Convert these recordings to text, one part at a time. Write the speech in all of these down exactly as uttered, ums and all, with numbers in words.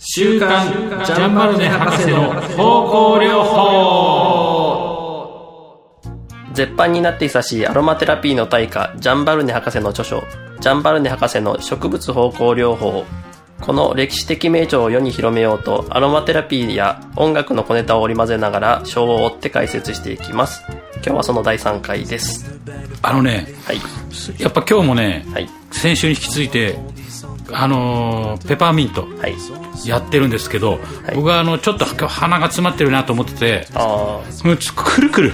週刊ジャンバルネ博士の芳香療法。絶版になって久しいアロマテラピーの大家ジャンバルネ博士の著書ジャンバルネ博士の植物芳香療法。この歴史的名著を世に広めようとアロマテラピーや音楽の小ネタを織り交ぜながら章を追って解説していきます。今日はそのだいさんかいです。あのね、はい、やっぱ今日もね、はい、先週に引き続いてあのー、ペパーミントやってるんですけど、はい、僕はあのちょっと鼻が詰まってるなと思ってて、あもうちょっとくるくる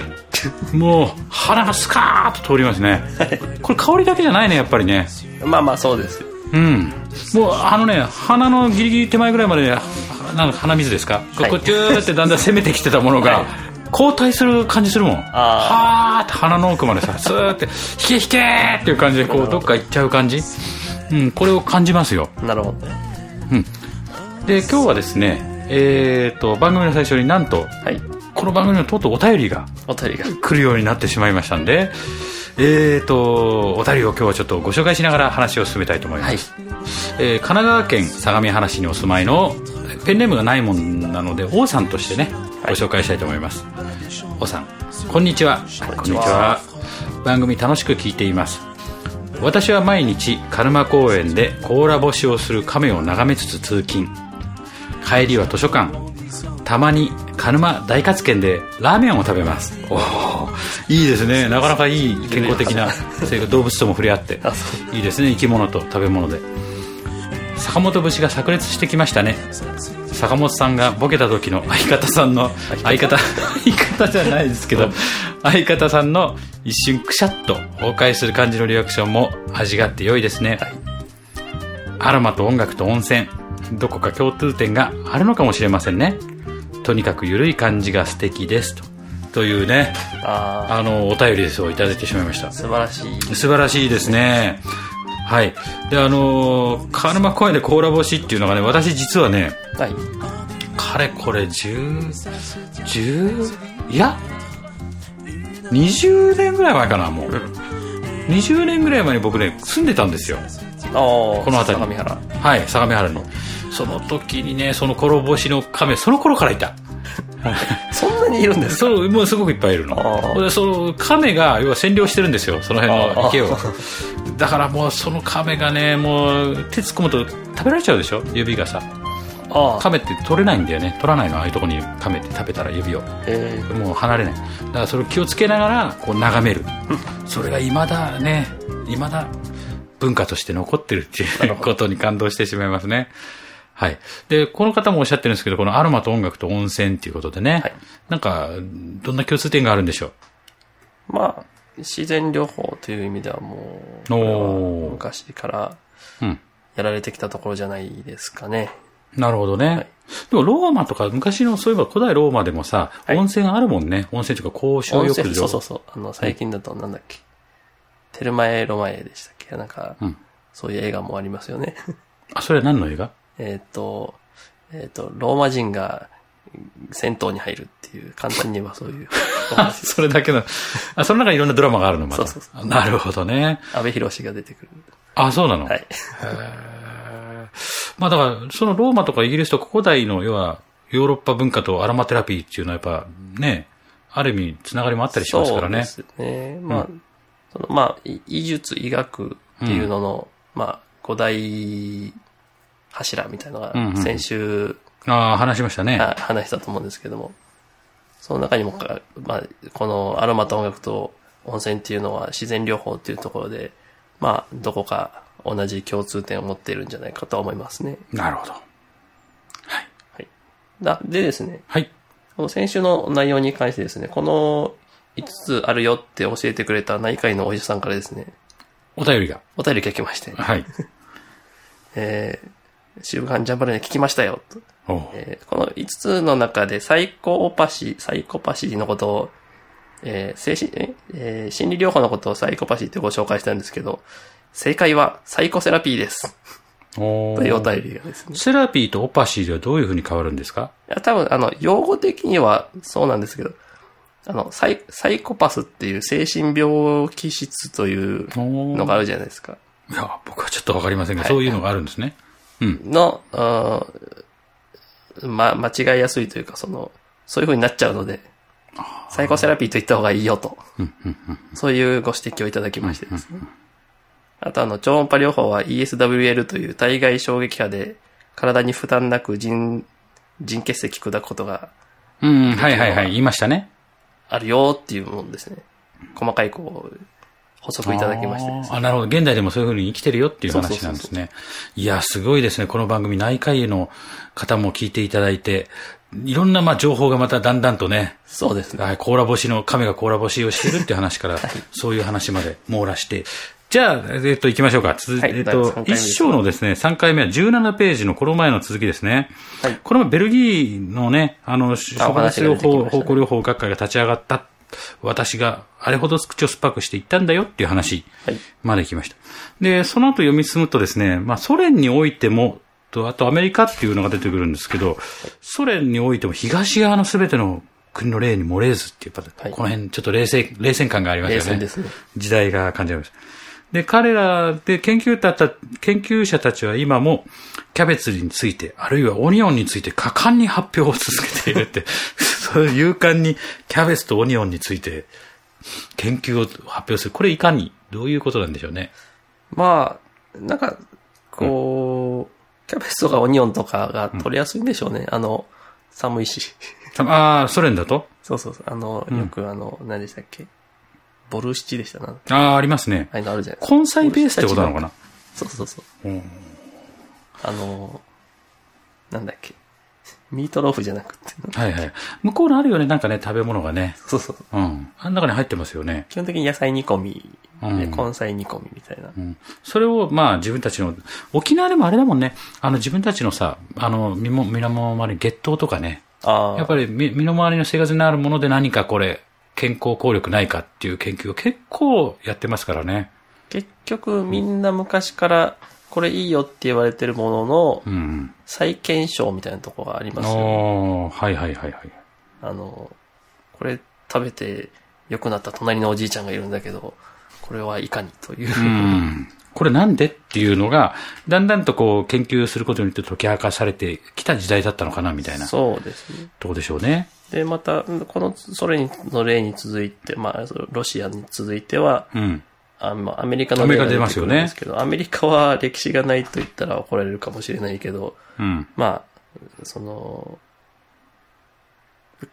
もう鼻がスカーッと通りますねこれ香りだけじゃないねやっぱりね。まあまあそうです。うん、もうあのね鼻のギリギリ手前ぐらいまで、ね、なんか鼻水ですか、はい、こうキューってだんだん攻めてきてたものが、はい、後退する感じするもん。あはーって鼻の奥までさスーって引け引けーっていう感じでこうどっか行っちゃう感じ、うん、これを感じますよ。なるほど、ね、うん、で今日はですね、えー、と番組の最初になんと、はい、この番組のとうとうお便りが来るようになってしまいましたんで、えー、とお便りを今日はちょっとご紹介しながら話を進めたいと思います、はい、えー、神奈川県相模原市にお住まいのペンネームがないもんなので王さんとしてねご紹介したいと思います、はい、王さんこんにちは。こんにちは。番組楽しく聞いています。私は毎日鹿沼公園で甲羅干しをする亀を眺めつつ通勤、帰りは図書館、たまに鹿沼大活圏でラーメンを食べます。おいいですね。なかなかいい健康的な動物とも触れ合っていいですね。生き物と食べ物で坂本節が炸裂してきましたね。坂本さんがボケた時の相方さんの相方相方じゃないですけど相方さんの一瞬くしゃっと崩壊する感じのリアクションも味があって良いですね、はい、アロマと音楽と温泉どこか共通点があるのかもしれませんね。とにかく緩い感じが素敵です と, というね あ, あのお便りですをいただいてしまいました。素晴らしい素晴らしいですね。はい、であの鹿沼公園で甲羅干しっていうのがね私実はね、はい、かれこれ10 10いやにじゅうねんぐらい前かな。もうにじゅうねんぐらい前に僕ね住んでたんですよ。あこの辺り相模原、はい、相模原に。その時にねその甲羅干しの亀その頃からいたそんなにいるんですか。そうもうすごくいっぱいいるのでその亀が要は占領してるんですよその辺の池をだからもうその亀がねもう手突っ込むと食べられちゃうでしょ指がさ。ああ亀って取れないんだよね。取らないのああいうとこに亀って食べたら指を、えー、もう離れない。だからそれを気をつけながらこう眺めるそれがいまだねいまだ文化として残ってるっていうことに感動してしまいますね。はい。で、この方もおっしゃってるんですけど、このアロマと音楽と温泉っていうことでね、はい、なんか、どんな共通点があるんでしょう。まあ、自然療法という意味ではもう、は昔からやられてきたところじゃないですかね。うん、なるほどね、はい。でもローマとか、昔のそういえば古代ローマでもさ、はい、温泉あるもんね。温泉というか公衆浴場。そうそうそう。あの、最近だとなんだっけ、はい、テルマエロマエでしたっけ。なんか、うん、そういう映画もありますよね。あ、それは何の映画。えっ、ー、と、えっ、ー、と、ローマ人が戦闘に入るっていう、簡単に言えばそういうそれだけの、あ、その中にいろんなドラマがあるのまた。そうそうそう。なるほどね。安倍博士が出てくる。あ、そうなの。はい。へまあだから、そのローマとかイギリスと古代の、要は、ヨーロッパ文化とアロマテラピーっていうのはやっぱね、ある意味つながりもあったりしますからね。そうですね。まあ、うん、そのまあ、医術、医学っていうのの、うん、まあ、古代、柱みたいなのが先週、うんうん、あ話しましたね。話したと思うんですけども、その中にも、まあ、このアロマと音楽と温泉っていうのは自然療法っていうところで、まあ、どこか同じ共通点を持っているんじゃないかと思いますね。なるほど。はい。はい、だでですね、はい、この先週の内容に関してですね、このいつつあるよって教えてくれた内科医のお医者さんからですね、お便りが。お便りが来まして。はい。えー週刊ジャンバルネ聞きましたよと、えー、このいつつの中でサイコパシー、サイコパシーのことを、えー精神えー、心理療法のことをサイコパシーってご紹介したんですけど、正解はサイコセラピーですおというお便りがですね。セラピーとオパシーではどういうふうに変わるんですか。いや多分あの用語的にはそうなんですけど、あのサイ、サイコパスっていう精神病気質というのがあるじゃないですか。いや僕はちょっとわかりませんが、はい、そういうのがあるんですね。うん、の、ま、間違いやすいというか、その、そういう風になっちゃうので、サイコセラピーと言った方がいいよと、そういうご指摘をいただきましてですね。あとあの、超音波療法は イーエスダブリューエル という体外衝撃波で体に負担なく腎、腎結石砕くことが、うん、はいはいはい、言いましたね。あるよっていうものですね。細かいこう、補足いただきましてですね。あ、なるほど。現代でもそういう風に生きてるよっていう話なんですね。そうそうそうそう。いや、すごいですね。この番組内科医の方も聞いていただいて、いろんなまあ情報がまただんだんとね。そうですね。はい、甲羅干しの、亀が甲羅干しをしてるって話から、はい、そういう話まで網羅して。じゃあ、えっと、行きましょうか。続、はい、えっと、一章のですね、さんかいめはじゅうななページのこの前の続きですね。はい。これもベルギーのね、あの、処方療法、ね、方向療法学会が立ち上がった。私があれほど口を酸っぱくしていったんだよっていう話まで来ました。はい、で、その後読み進むとですね、まあソ連においても、とあとアメリカっていうのが出てくるんですけど、ソ連においても東側の全ての国の例に漏れずっていう、はい、この辺ちょっと冷静、冷戦感がありましたよね。冷戦ですね。時代が感じられました。で、彼らで研究たた、研究者たちは今もキャベツについて、あるいはオニオンについて果敢に発表を続けているって、そういう勇敢にキャベツとオニオンについて研究を発表する。これいかに、どういうことなんでしょうね。まあ、なんか、こう、うん、キャベツとかオニオンとかが取りやすいんでしょうね。うん、あの、寒いし。ああ、ソ連だと？そうそうそう。あの、よくあの、うん、何でしたっけ？ボルシチでしたな。ああ、ありますね。あのあるじゃないですか。根菜ベースってことなのかな？そうそうそう。うん、あの、なんだっけ。ミートローフじゃなくて。はいはい。向こうのあるよね、なんかね、食べ物がね。そうそうそう。うん。あの中に入ってますよね。基本的に野菜煮込み、うん、根菜煮込みみたいな。うん。それを、まあ自分たちの、沖縄でもあれだもんね。あの自分たちのさ、あの、身も、身の回り、月頭とかね。ああ。やっぱり身の回りの生活になるもので何かこれ、健康効力ないかっていう研究を結構やってますからね。結局みんな昔からこれいいよって言われてるものの再検証みたいなところがありますよね。ああ、はいはいはいはい。あの、これ食べて良くなった隣のおじいちゃんがいるんだけど、これはいかにという。うん。これなんでっていうのが、だんだんとこう研究することによって解き明かされてきた時代だったのかなみたいな。そうですね。とこでしょうね。で、また、この、ソ連の例に続いて、まあ、ロシアに続いては、うん、あのアメリカの例が出てくるんですけど、アメリカは歴史がないと言ったら怒られるかもしれないけど、うん、まあ、その、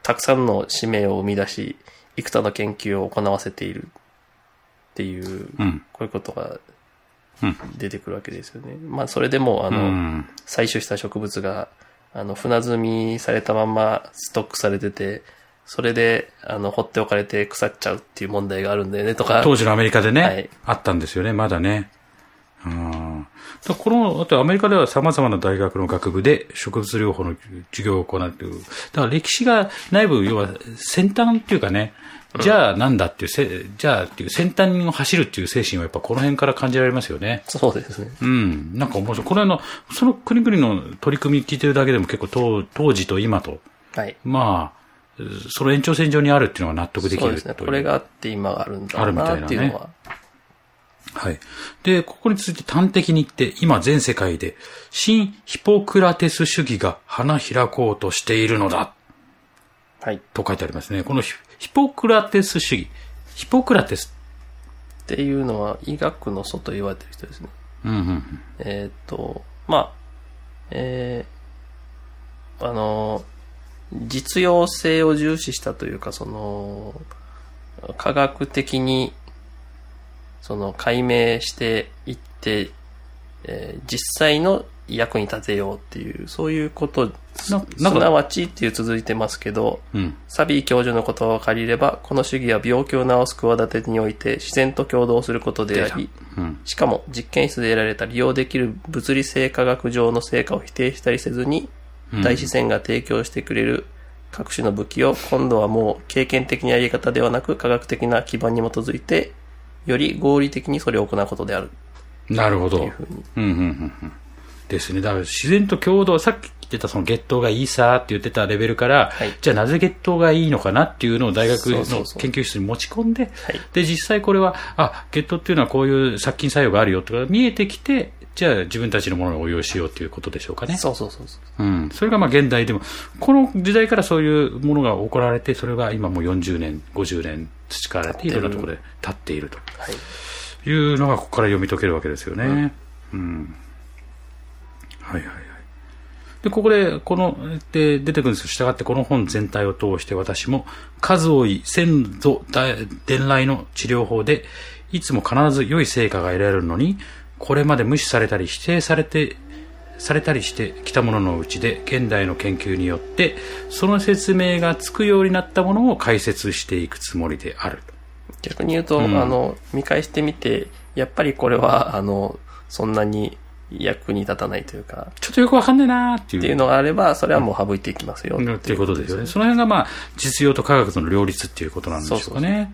たくさんの使命を生み出し、幾多の研究を行わせているっていう、うん、こういうことが出てくるわけですよね。まあ、それでも、あの、うん、採取した植物が、あの、船積みされたままストックされてて、それで、あの、放っておかれて腐っちゃうっていう問題があるんだよね、とか。当時のアメリカでね、はい、あったんですよね、まだね。うん。だこの、あとアメリカでは様々な大学の学部で植物療法の授業を行っている。だから歴史が内部、要は先端っていうかね、じゃあなんだっていうせ、うん、じゃあっていう先端を走るっていう精神はやっぱこの辺から感じられますよね。そうですね。うん。なんか面白い。これあの、その国々の取り組み聞いてるだけでも結構当、当時と今と。はい。まあ、その延長線上にあるっていうのは納得できるという。そうですね。これがあって今があるんだろうなっていうのは。はい。で、ここについて端的に言って、今全世界で、新ヒポクラテス主義が花開こうとしているのだ。はい。と書いてありますね。このヒポクラテス主義。ヒポクラテス。っていうのは、医学の祖と言われてる人ですね。うんうんうん。えっと、まあ、えー、あの、実用性を重視したというか、その、科学的に、その解明していって、えー、実際の役に立てようっていう、そういうこと、すなわちっていう続いてますけど、うん、サビー教授の言葉を借りれば、この主義は病気を治す企てにおいて自然と共同することであり、うん、しかも実験室で得られた利用できる物理性科学上の成果を否定したりせずに、うん、大自然が提供してくれる各種の武器を今度はもう経験的なやり方ではなく科学的な基盤に基づいて、より合理的にそれを行うことである。なるほど。ううんうんうんうん。ですね。だから自然と共同、さっき言ってたその月頭がいいさって言ってたレベルから、はい、じゃあなぜ月頭がいいのかなっていうのを大学の研究室に持ち込んで、そうそうそう、で、実際これは、あ、月頭っていうのはこういう殺菌作用があるよとか見えてきて、じゃあ自分たちのものを応用しようということでしょうかね。そうそうそうそう。うん。それがまあ現代でも、この時代からそういうものが起こられて、それが今もうよんじゅうねん、ごじゅうねん培われて、いろんなところで立っていると。はい。いうのがここから読み解けるわけですよね。うん。うん、はいはいはい。で、ここで、この、で、出てくるんですけど、したがってこの本全体を通して私も、数多い先祖伝来の治療法で、いつも必ず良い成果が得られるのに、これまで無視されたり否定されて、されたりしてきたもののうちで、現代の研究によって、その説明がつくようになったものを解説していくつもりである。逆に言うと、うん、あの、見返してみて、やっぱりこれは、あの、そんなに、役に立たないというか、ちょっとよくわかんねえなーっていうっていうのがあれば、それはもう省いていきますよっていうことですよね。ということですよね。その辺がまあ実用と科学の両立っていうことなんでしょうかね。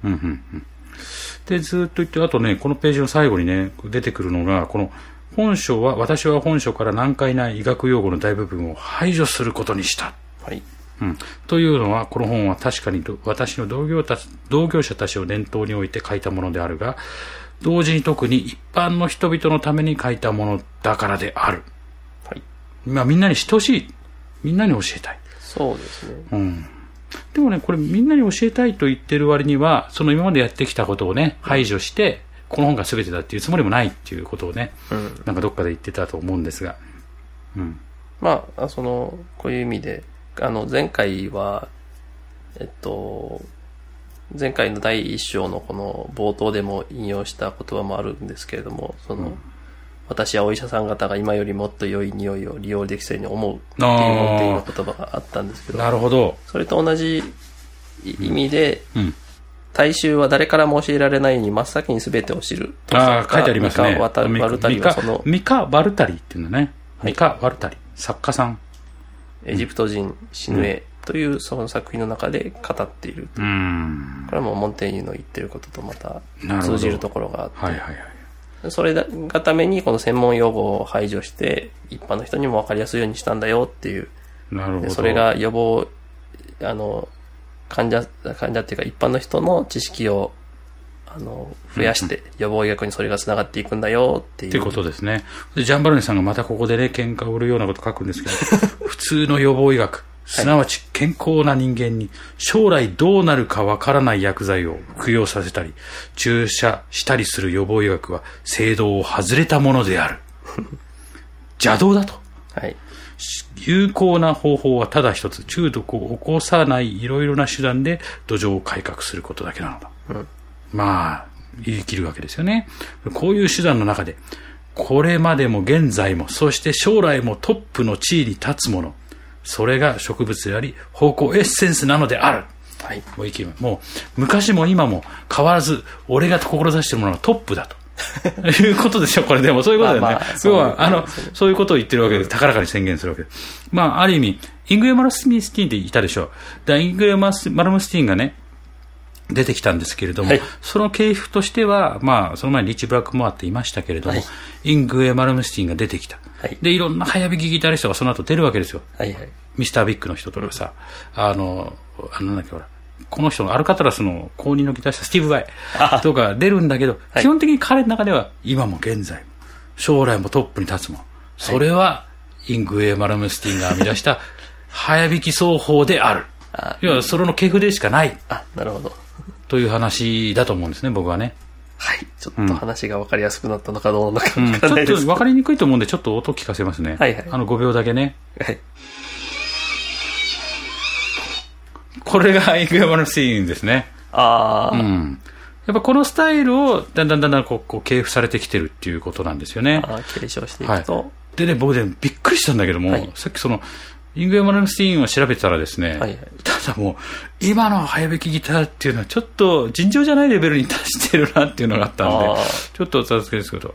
そうそうそう。うんうんうん。でずっと言って、あとね、このページの最後にね出てくるのが、この本書は私は本書から難解な医学用語の大部分を排除することにした。はい。うん、というのは、この本は確かに私の同業たち、同業者たちを念頭に置いて書いたものであるが、同時に特に一般の人々のために書いたものだからである。はい。まあみんなに知ってほしい。みんなに教えたい。そうですね。うん。でもね、これみんなに教えたいと言ってる割には、その今までやってきたことをね、排除して、この本が全てだっていうつもりもないっていうことをね、うん、なんかどっかで言ってたと思うんですが。うん。まあ、その、こういう意味で、あの、前回は、えっと、前回の第一章のこの冒頭でも引用した言葉もあるんですけれども、その、うん、私はお医者さん方が今よりもっと良い匂いを利用できそうに思うっていう言葉があったんですけど、なるほど。それと同じ意味で、うんうん、大衆は誰からも教えられないように真っ先に全てを知る。ああ、書いてありますね。ミカ・ワルタリはその、ミカ・ワルタリっていうのね。ミカ・ワルタリ、作家さん。エジプト人、シヌエ。うんというその作品の中で語っている。うーん、これはもうモンテーニュの言ってることとまた通じるところがあって、はいはいはい、それがためにこの専門用語を排除して一般の人にも分かりやすいようにしたんだよっていう。なるほど。それが予防、あの患者患者っていうか一般の人の知識をあの増やして予防医学にそれがつながっていくんだよっていう。ということですね。でジャンバルネさんがまたここでね喧嘩を売るようなこと書くんですけど、普通の予防医学。すなわち健康な人間に将来どうなるかわからない薬剤を服用させたり注射したりする予防医学は正道を外れたものである。邪道だと、はい、有効な方法はただ一つ、中毒を起こさないいろいろな手段で土壌を改革することだけなのだ、うん、まあ言い切るわけですよね。こういう手段の中でこれまでも現在もそして将来もトップの地位に立つもの、それが植物であり、芳香エッセンスなのである。はい。もういきます。もう、昔も今も変わらず、俺が志しているものがトップだと。いうことでしょ、これでも。そういうことだよね。まあまあ、そういうことですね。要は、あの、そういうことを言ってるわけです。高らかに宣言するわけです。まあ、ある意味、イングレマルムスティーンっていたでしょ。だイングレマルムスティーンがね、出てきたんですけれども、はい、その系譜としては、まあ、その前にリッチ・ブラックモアっていましたけれども、はい、イングエ・マルムスティンが出てきた、はい、でいろんな早弾きギタリストがその後出るわけですよ、はいはい、ミスター・ビッグの人とかさ、あのあのなんだっけ、ほらこの人のアルカトラスの公認のギタリストスティーブ・ガイとか出るんだけど、基本的に彼の中では今も現在も将来もトップに立つもの、それはイングエ・マルムスティンが編み出した早弾き奏法である。要はそれの系譜でしかない。あ、なるほど。という話だと思うんですね、僕はね。はい。ちょっと話が分かりやすくなったのかどうなのか分からないです、うんうん、ちょっと分かりにくいと思うんで、ちょっと音聞かせますね。はいはい。あのごびょうだけね。はい。これがイングレマルムスティーンですね。ああ。うん。やっぱこのスタイルをだんだんだんだんこう、こう系譜されてきてるっていうことなんですよね。ああ、継承していくと。はい、でね、僕ね、びっくりしたんだけども、はい、さっきその、イングレマルムスティーンを調べてたらですね、はいはい、ただもう今の早弾きギターっていうのはちょっと尋常じゃないレベルに達してるなっていうのがあったんで、ちょっとお助けですけど、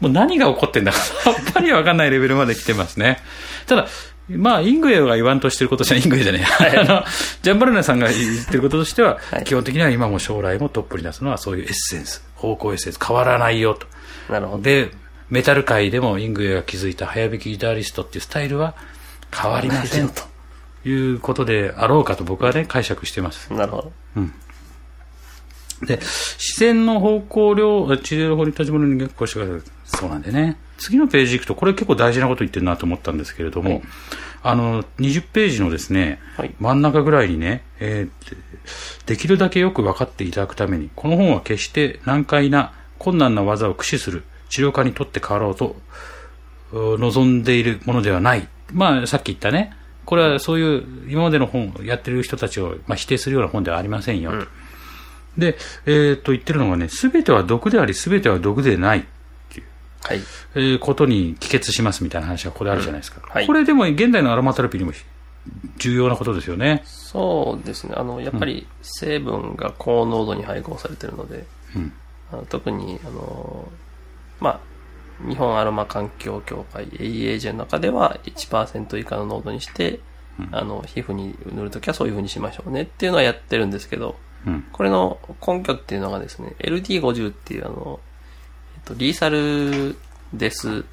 もう何が起こってんだかさっぱり分かんないレベルまで来てますね。ただまあ、イングエが言わんとしてることじゃ、イングエじゃねえ、はい、あの、ジャンバルネさんが言ってることとしては、はい、基本的には今も将来もトップに出すのはそういうエッセンス、方向エッセンス、変わらないよと。なるほど。で、メタル界でもイングエが築いた早弾きギタリストっていうスタイルは変わりませんということであろうかと僕はね、解釈してます。なるほど。うん。で、視線の方向量、治療法に立ち戻りに結構してください。そうなんでね。次のページ行くと、これ結構大事なこと言ってるなと思ったんですけれども、はい、あの、にじゅうページのですね、はい、真ん中ぐらいにね、えー、できるだけよく分かっていただくために、この本は決して難解な困難な技を駆使する治療家にとって変わろうと望んでいるものではない。まあ、さっき言ったね、これはそういう今までの本をやってる人たちを、まあ、否定するような本ではありませんよ。うん、で、えっと、言ってるのがね、すべては毒であり、すべては毒でないっていう、はい、えー、ことに帰結しますみたいな話がここであるじゃないですか。うん、はい、これでも現代のアロマテラピーにも重要なことですよね。そうですね。あの、やっぱり成分が高濃度に配合されているので、うん、あの特に、あの、まあ、日本アロマ環境協会 エーイーエージェー の中では いちパーセント 以下の濃度にして、うん、あの、皮膚に塗るときはそういうふうにしましょうねっていうのはやってるんですけど、うん、これの根拠っていうのがですね、エルディーごじゅう っていうあの、えっと、リーサルデス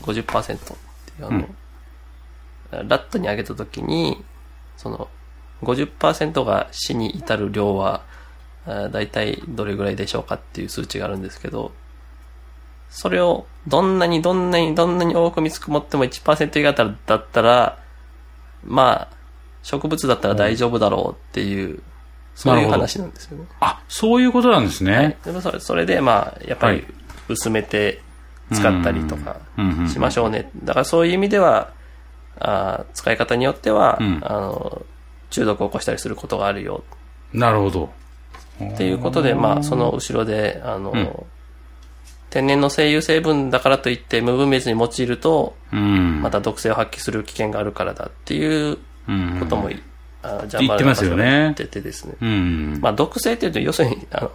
ごじゅっパーセント っていうあの、うん、ラットに上げたときに、その ごじゅっパーセント が死に至る量は、だいたいどれぐらいでしょうかっていう数値があるんですけど、それをどんなにどんなにどんなに多く見積もっても いちパーセント 以下だったら、まあ、植物だったら大丈夫だろうっていう、うん、そういう話なんですよね。あ、そういうことなんですね。はい、でそれそれで、まあ、やっぱり薄めて使ったりとかしましょうね。だからそういう意味では、あ、使い方によっては、うん、あの、中毒を起こしたりすることがあるよ。なるほど。っていうことで、まあ、その後ろで、あの、うん、天然の精油成分だからといって無分別に用いると、うん、また毒性を発揮する危険があるからだっていうことも、うん、あ、ジャンバルの箇所で言っててですね。言ってますよね。うん。まあ、毒性っていうと、要するに、あの、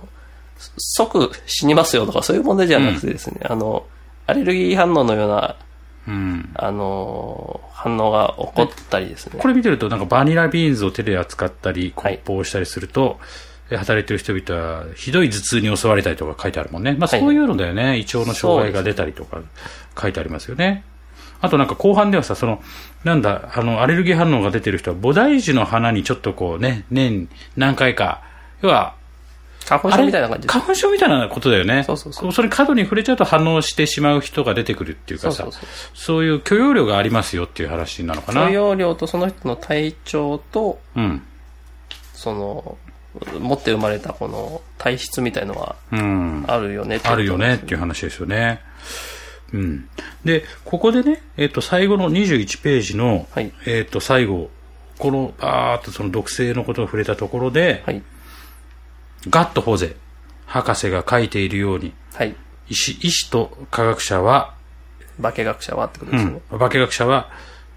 即死にますよとかそういう問題じゃなくてですね、うん、あの、アレルギー反応のような、うん、あの、反応が起こったりですね。これ見てると、なんかバニラビーンズを手で扱ったり、梱包したりすると、はい、働いてる人々は、ひどい頭痛に襲われたりとか書いてあるもんね。まあ、そういうのだよね。はい、胃腸の障害が出たりとか書いてありますよね。あとなんか後半ではさ、その、なんだ、あの、アレルギー反応が出てる人は、菩提樹の花にちょっとこうね、年何回か、要は、花粉症みたいな感じ。花粉症みたいなことだよね。そうそうそう。それ過度に触れちゃうと反応してしまう人が出てくるっていうかさ、そうそうそう、そういう許容量がありますよっていう話なのかな。許容量とその人の体調と、うん、その、持って生まれたこの体質みたいのは、あるよねっていう、うん、あるよねっていう話ですよね。うん、でここでね、えー、と最後のにじゅういちページの、はい、えー、と最後このバーッとその毒性のことを触れたところで、はい、ガットホゼ博士が書いているように、はい、医師、医師と科学者は化学者はってことですね、うん、化学者は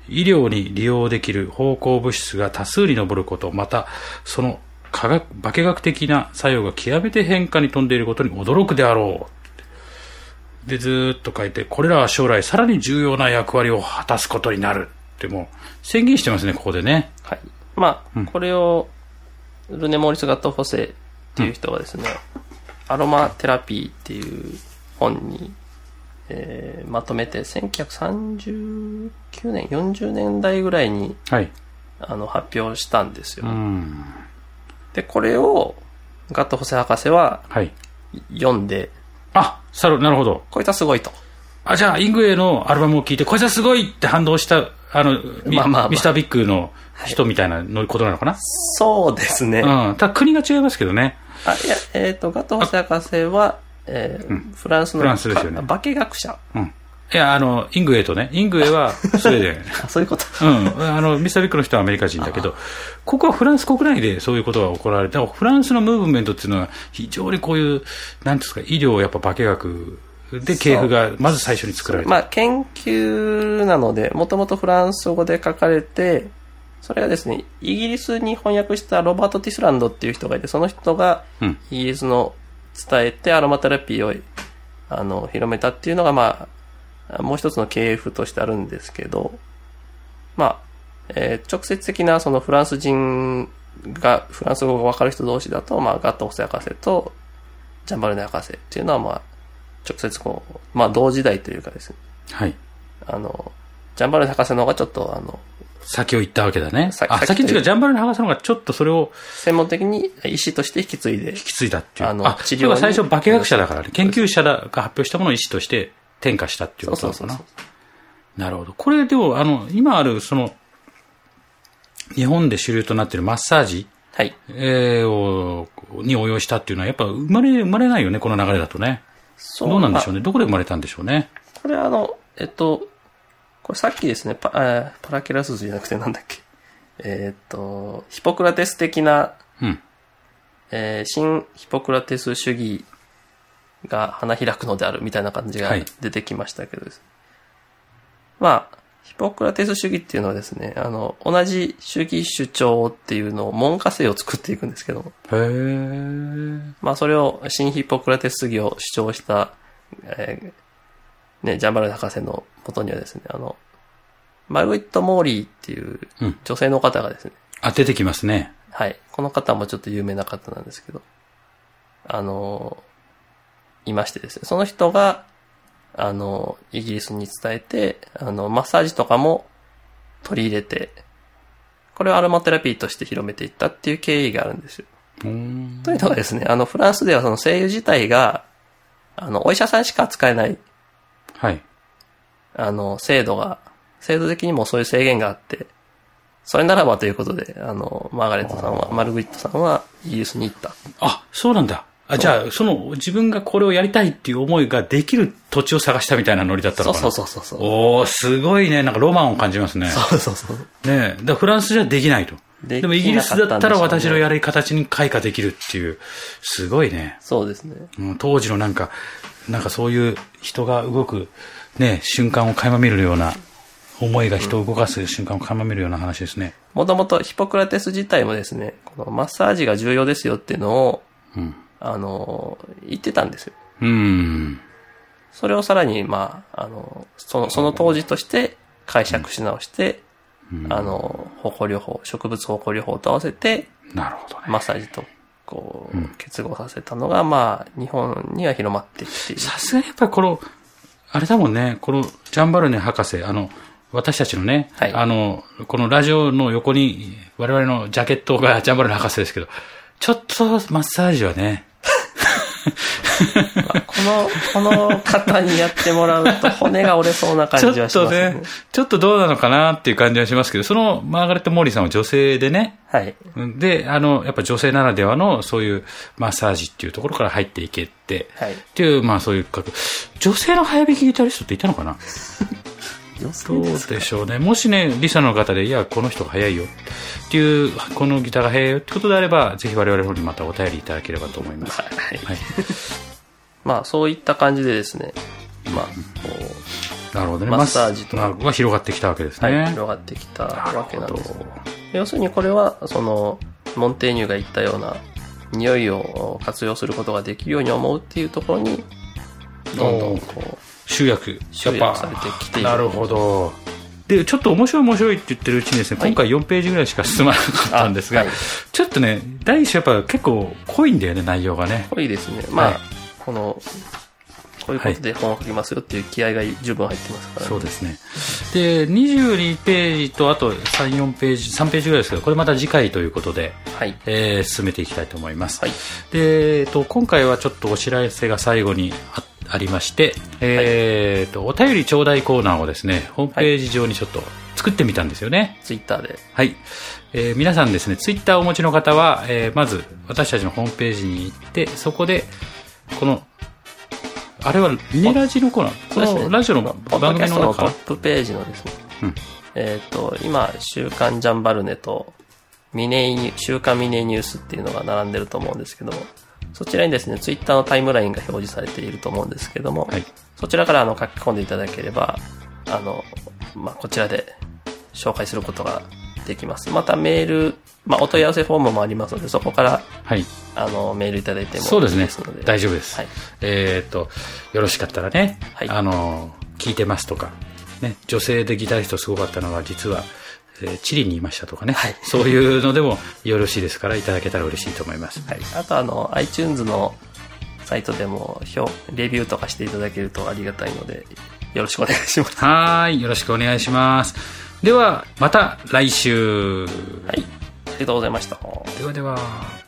医療に利用できる芳香物質が多数に上ること、またその化学、化学的な作用が極めて変化に富んでいることに驚くであろうで、ずーっと書いて、これらは将来さらに重要な役割を果たすことになるってもう宣言してますね、ここでね。はい。まあ、うん、これをルネ・モーリス・ガット・ホセっていう人はですね、うん、アロマテラピーっていう本に、えー、まとめてせんきゅうひゃくさんじゅうきゅうねん、よんじゅうねんだいぐらいに、はい、あの発表したんですよ。うん、で、これをガット・ホセ博士は、はい、読んで、あ、サロ、なるほど。こいつはすごいと。あ、じゃあ、イングエのアルバムを聴いて、こいつはすごいって反動した、あの、まあまあまあ、ミスタービッグの人みたいなのことなのかな、はい、そうですね。うん。ただ国が違いますけどね。あ、いや、えっ、ー、と、ガット・ホセ博士は、えーうん、フランスの、フランスですよね。化学者。うん。いや、あの、イングエとね、イングエはスウェーデン。あ、そういうこと。うん。あの、ミスタービッグの人はアメリカ人だけど、ここはフランス国内でそういうことが起こられて、フランスのムーブメントっていうのは非常にこういう、なんですか、医療をやっぱ化学で系譜がまず最初に作られた。まあ、研究なので、もともとフランス語で書かれて、それはですね、イギリスに翻訳したロバート・ティスランドっていう人がいて、その人がイギリスの伝えてアロマテラピーをあの広めたっていうのが、まあ、もう一つの系譜としてあるんですけど、まあ、えー、直接的なそのフランス人が、フランス語がわかる人同士だと、まあ、ガット・ホセ博士とジャンバルネ博士っていうのは、まあ、直接こう、まあ、同時代というかですね。はい。あの、ジャンバルネ博士の方がちょっと、あの、先を行ったわけだね。あ、先っていうかジャンバルに剥がすのがちょっとそれを専門的に医師として引き継いで引き継いだっていう。あの、あ、治療は最初化学者だからね、研究者が発表したものを医師として転化したっていうことなのかな。そうそうそうそう、なるほど。これでもあの今あるその日本で主流となっているマッサージ、はい、えー、をに応用したっていうのはやっぱ生まれ生まれないよね、この流れだとね。そう、どうなんでしょうね、どこで生まれたんでしょうね。これはあのえっとこれさっきですね、パ、パラケラスじゃなくてなんだっけ、えー、っとヒポクラテス的な、うん、えー、新ヒポクラテス主義が花開くのであるみたいな感じが出てきましたけどです、はい、まあヒポクラテス主義っていうのはですね、あの同じ主義主張っていうのを門下生を作っていくんですけども、へー、まあそれを新ヒポクラテス主義を主張した、えーね、ジャンバル博士の元にはですね、あのマルウィット・モーリーっていう女性の方がですね、うん、あ、出てきますね。はい、この方もちょっと有名な方なんですけど、あのいましてですね、その人があのイギリスに伝えて、あのマッサージとかも取り入れて、これをアロマテラピーとして広めていったっていう経緯があるんですよ。うーん、というのがですね、あのフランスではその精油自体があのお医者さんしか使えない、はい、あの制度が制度的にもそういう制限があって、それならばということで、あのマーガレットさんはマルグリットさんはイギリスに行った。あ、そうなんだ。あ、じゃあその自分がこれをやりたいっていう思いができる土地を探したみたいなノリだったのかな。そうそうそうそう。おー、すごいね、なんかロマンを感じますね。そうそうそう。ねえ、だからフランスじゃできないと。でもイギリスだったら私のやる形に開花できるっていう、すごいね。そうですね。うん、当時のなんかなんかそういう人が動くね瞬間を垣間見るような、思いが人を動かす瞬間を垣間見るような話ですね。もともとヒポクラテス自体もですね、このマッサージが重要ですよっていうのを、うん、あの言ってたんですよ。うん、それをさらに、まあ、あの その、その当時として解釈し直して、うん、あの芳香療法、植物芳香療法と合わせて、なるほど、ね、マッサージとこう、うん、結合させたのが、まあ、日本には広まってきて、さすがにやっぱりこのあれだもんね、このジャンバルネ博士、あの私たちのね、はい、あのこのラジオの横に我々のジャケットがジャンバルネ博士ですけど、ちょっとマッサージはねまあ、このこの方にやってもらうと骨が折れそうな感じはしますね。ちょっとね、ちょっとどうなのかなっていう感じはしますけど、そのマーガレット・モーリーさんは女性でね、はい、で、あのやっぱ女性ならではのそういうマッサージっていうところから入っていけって、はい、っていう、まあそういう格女性の早弾きギタリストっていたのかな。どうでしょうね。もしね、リサの方で、いやこの人が早いよっていう、このギターが早いよってことであれば、ぜひ我々の方にまたお便りいただければと思います。はい、はい、まあそういった感じでですね、まあこう、なるほどね、マッサージとかが広がってきたわけですね、はい、広がってきたわけなんです。要するにこれはそのモンテーニュが言ったような匂いを活用することができるように思うっていうところにどんどんこう集約、やっぱされてきている。なるほど。で、ちょっと面白い面白いって言ってるうちにですね、はい、今回よんページぐらいしか進まなかったんですが、はい、ちょっとね、第一章やっぱ結構濃いんだよね、内容がね。濃いですね。まあ、はい、このこういうことで本を書きますよっていう気合が十分入ってますから、ね。そうですね。で、にじゅうにページとあとさん、よんページ、さんページぐらいですけど、これまた次回ということで、はい、えー、進めていきたいと思います。はい、で、えっと、今回はちょっとお知らせが最後にあってありまして、えーと、はい、お便り頂戴コーナーをですね、ホームページ上にちょっと作ってみたんですよね、ツイッターで、はい、えー、皆さんですね、ツイッターをお持ちの方は、えー、まず私たちのホームページに行って、そこでこのあれはミネラジのコーナー、このラジオの番組の中のトップページのですね、うん、えー、と今週刊ジャンバルネとミネイ週刊ミネイニュースっていうのが並んでると思うんですけども、そちらにですね、ツイッターのタイムラインが表示されていると思うんですけども、はい、そちらからあの書き込んでいただければ、あの、まあ、こちらで紹介することができます。またメール、まあ、お問い合わせフォームもありますので、そこから、はい、あのメールいただいてもいいですので、そうですね、大丈夫です。はい、えーと、よろしかったらね、はい、あの聞いてますとか、ね、女性でギタリストすごかったのは実はチリにいましたとかね、はい、そういうのでもよろしいですから、いただけたら嬉しいと思います。はい、あとあの iTunes のサイトでも評レビューとかしていただけるとありがたいので、よろしくお願いします。はい、よろしくお願いします。ではまた来週。はい、ありがとうございました。ではでは。